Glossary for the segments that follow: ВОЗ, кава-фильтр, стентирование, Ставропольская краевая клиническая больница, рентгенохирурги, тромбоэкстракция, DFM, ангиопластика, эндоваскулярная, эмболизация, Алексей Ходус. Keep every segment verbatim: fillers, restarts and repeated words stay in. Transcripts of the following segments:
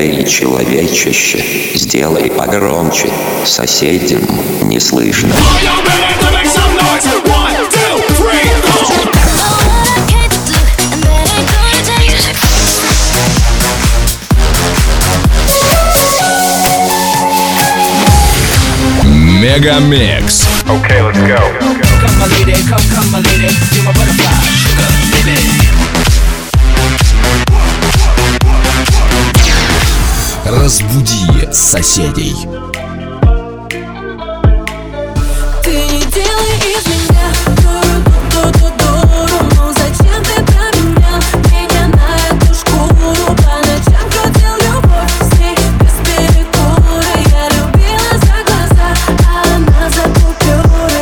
Эй, человечище, сделай погромче, соседям не слышно. MegaMix. Okay, let's go. Come, my lady, come, come, my lady, you're my butterfly, sugar, baby. Разбуди соседей. Ты не делай из меня дуру, дуру, дуру, ну зачем ты про меня, меня на эту шкуру, по ночам крутил любовь, с ней без перекура, я любила за глаза, а она за купюры.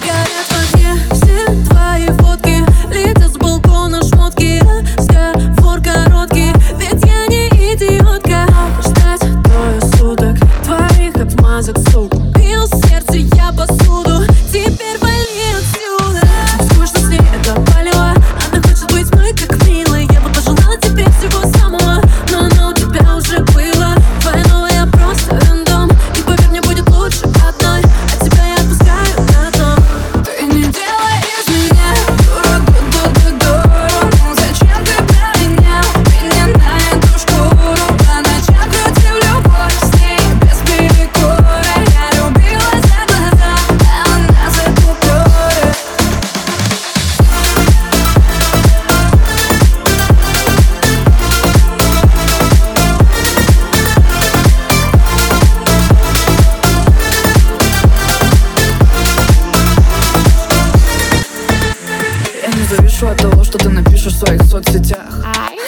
Горят в огне все твои фотки, летят с балкона шмотки, разговор короткий, ведь я не идиотка, ждать двое суток твоих отмазок, сука. От того, что ты напишешь в своих соцсетях,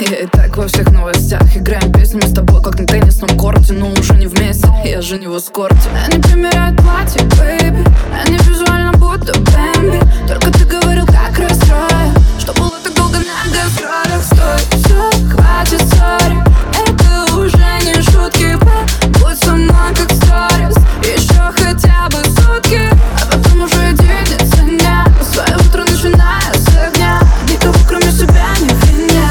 я и так во всех новостях. Играем песни с тобой, как на теннисном корте, но уже не вместе, я же не в эскорте. Они примеряют платье, бэйби, они визуально будто Бэмби. Только ты говорил, как расстроен, что было так долго на гастролях. Стой, все, хватит, сори, это уже не шутки. Будь со мной, как сторис, еще хотя бы сутки, а потом уже единица дня. Свое утро начинаю с огня, никого кроме себя не виня.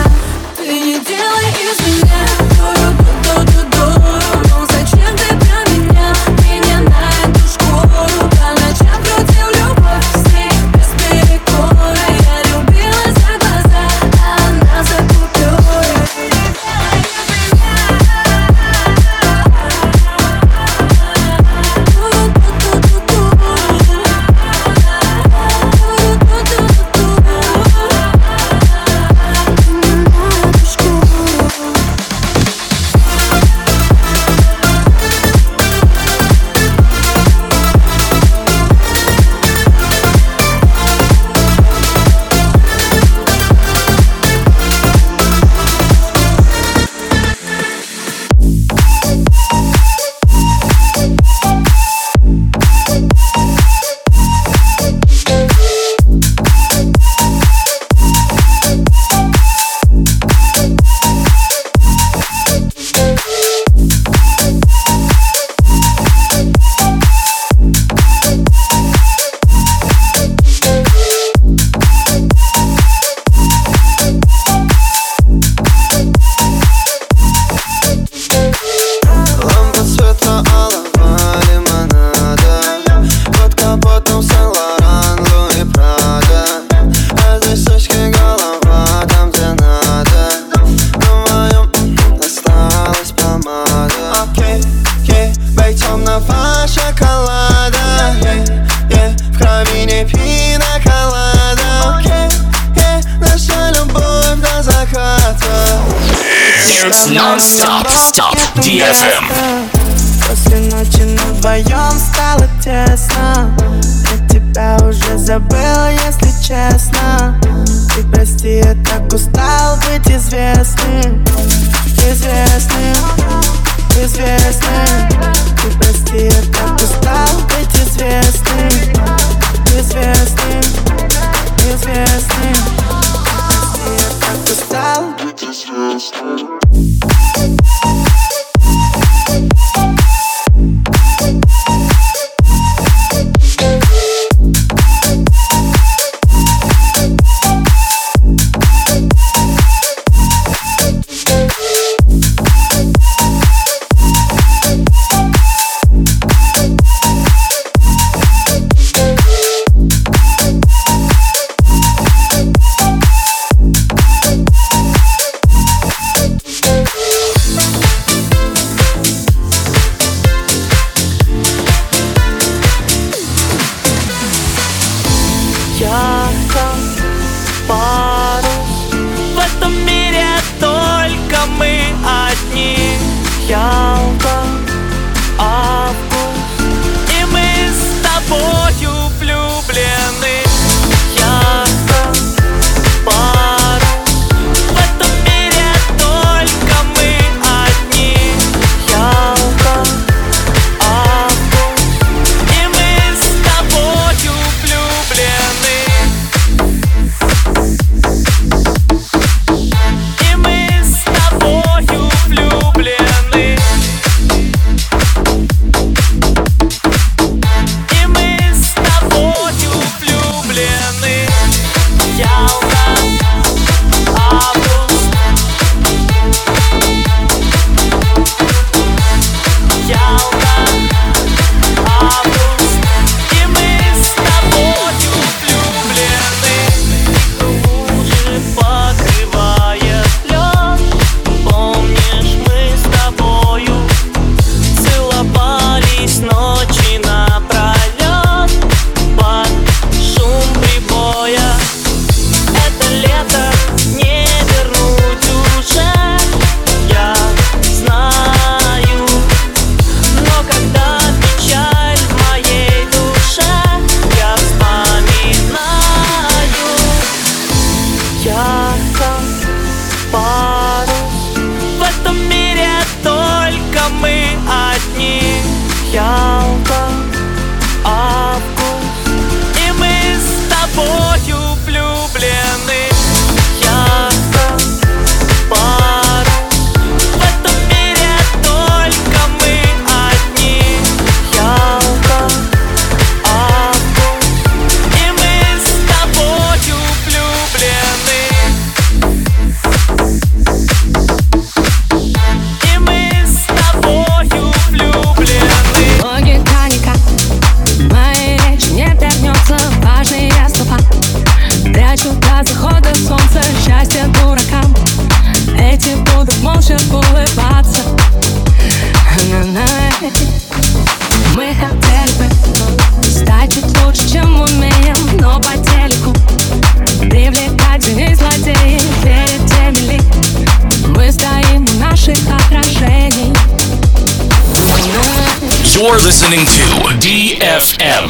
Ты не делай из меня ду-ду-ду-ду-ду-ду. Ну зачем ты про меня, меня на эту шкуру? По ночам крутил любовь, с ней без перекура, я любила за глаза, а она за Non-stop, stop, ди эф эм. После ночи вдвоем стало тесно, я тебя уже забыл, если честно. Ты прости, я так устал быть известным, известным, известным. Ты прости, я так устал быть известным, известным, известным. Прости, я так устал быть известным. You're listening to D F M.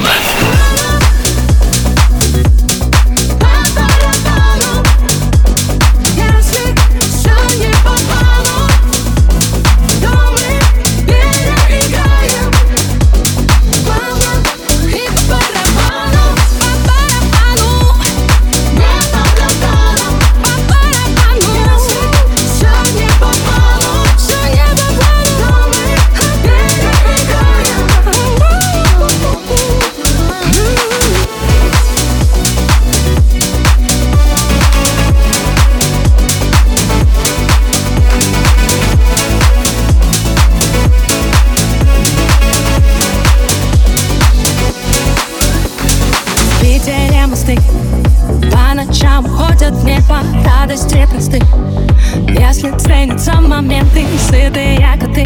Если ценятся моменты, сытые коты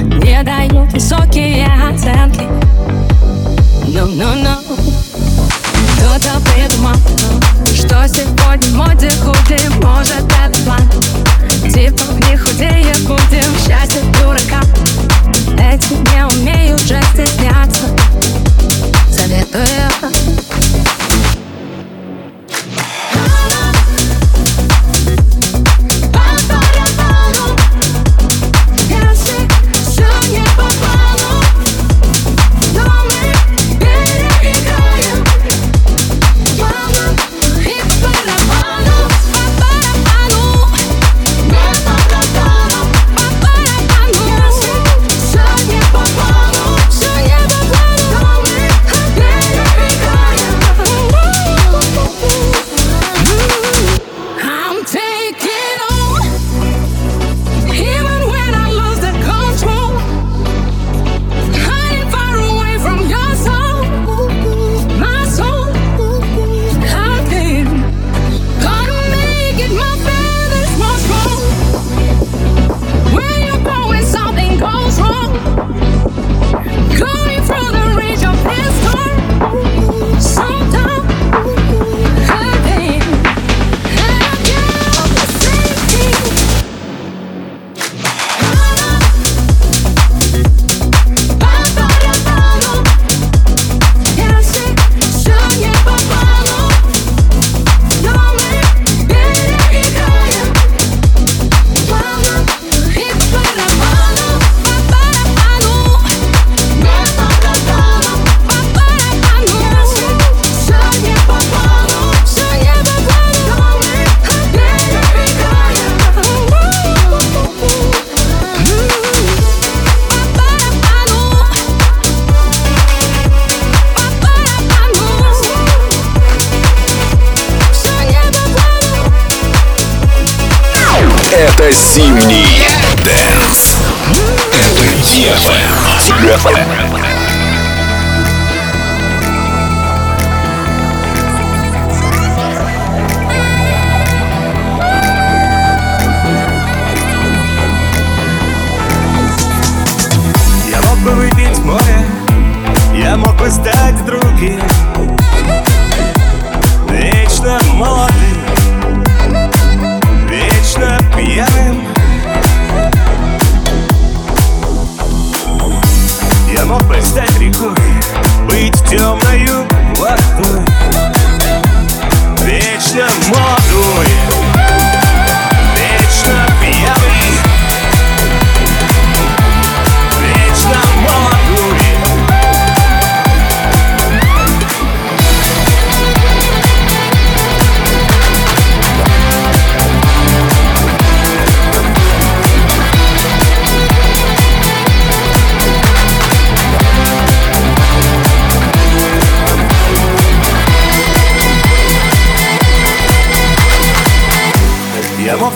не дают высокие оценки. Ну-ну-ну. Кто-то придумал, что сегодня в моде худим. Может, это план, типа не худее будем. Счастье дурака, эти не умеют же стесняться. Советую. Это зимний дэнс. Это ДФМ. Я мог бы выпить море, я мог бы стать другим, вечно молодым, вечно пьяным. Я мог бы стать рекой, быть темною водой, вечно молодой, вечно пьяный, вечно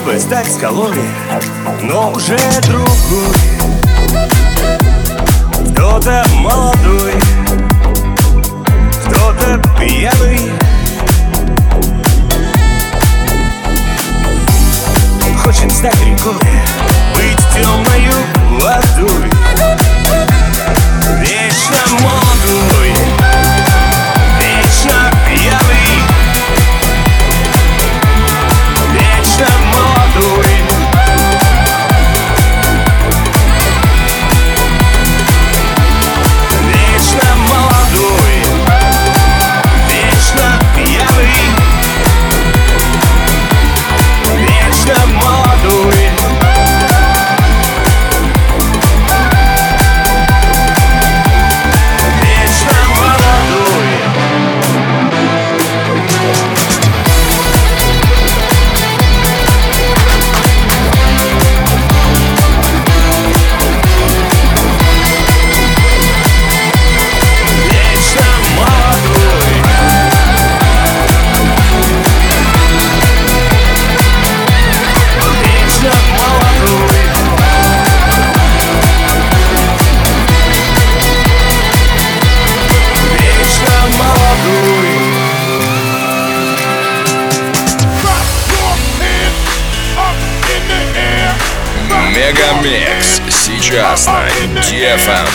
бы стать скалой, но уже другой. Кто-то молодой, кто-то пьяный. Хочем стать рекой, быть темною водой, вечно молодой, вечно пьяный, вечно молодой. сейчас на ди эф эм.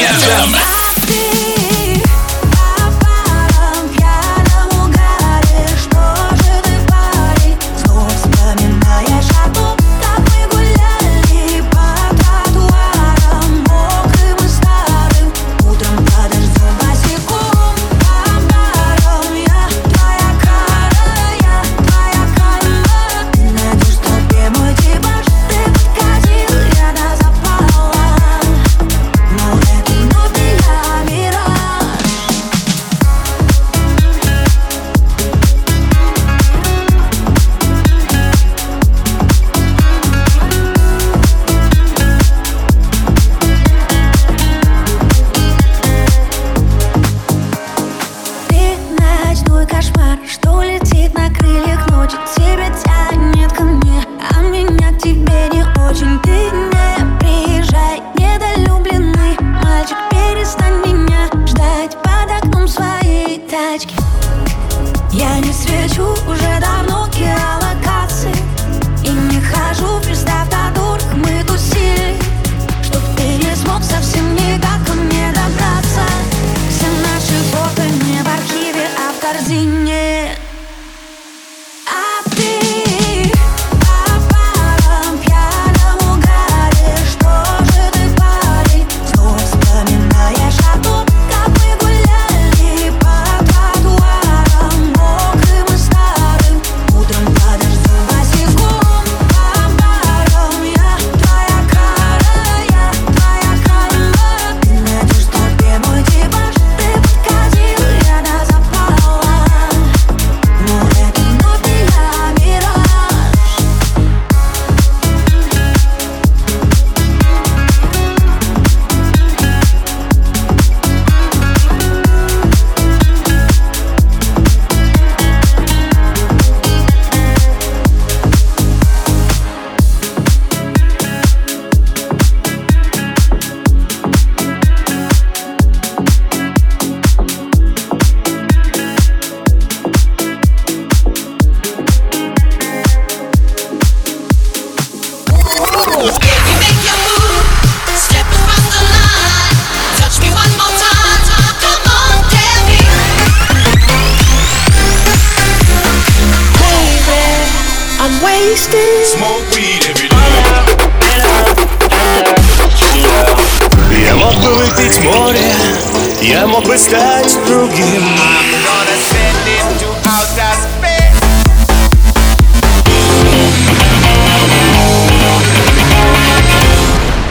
ди эф эм.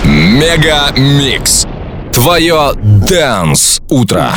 MegaMix. Твое Dance утро.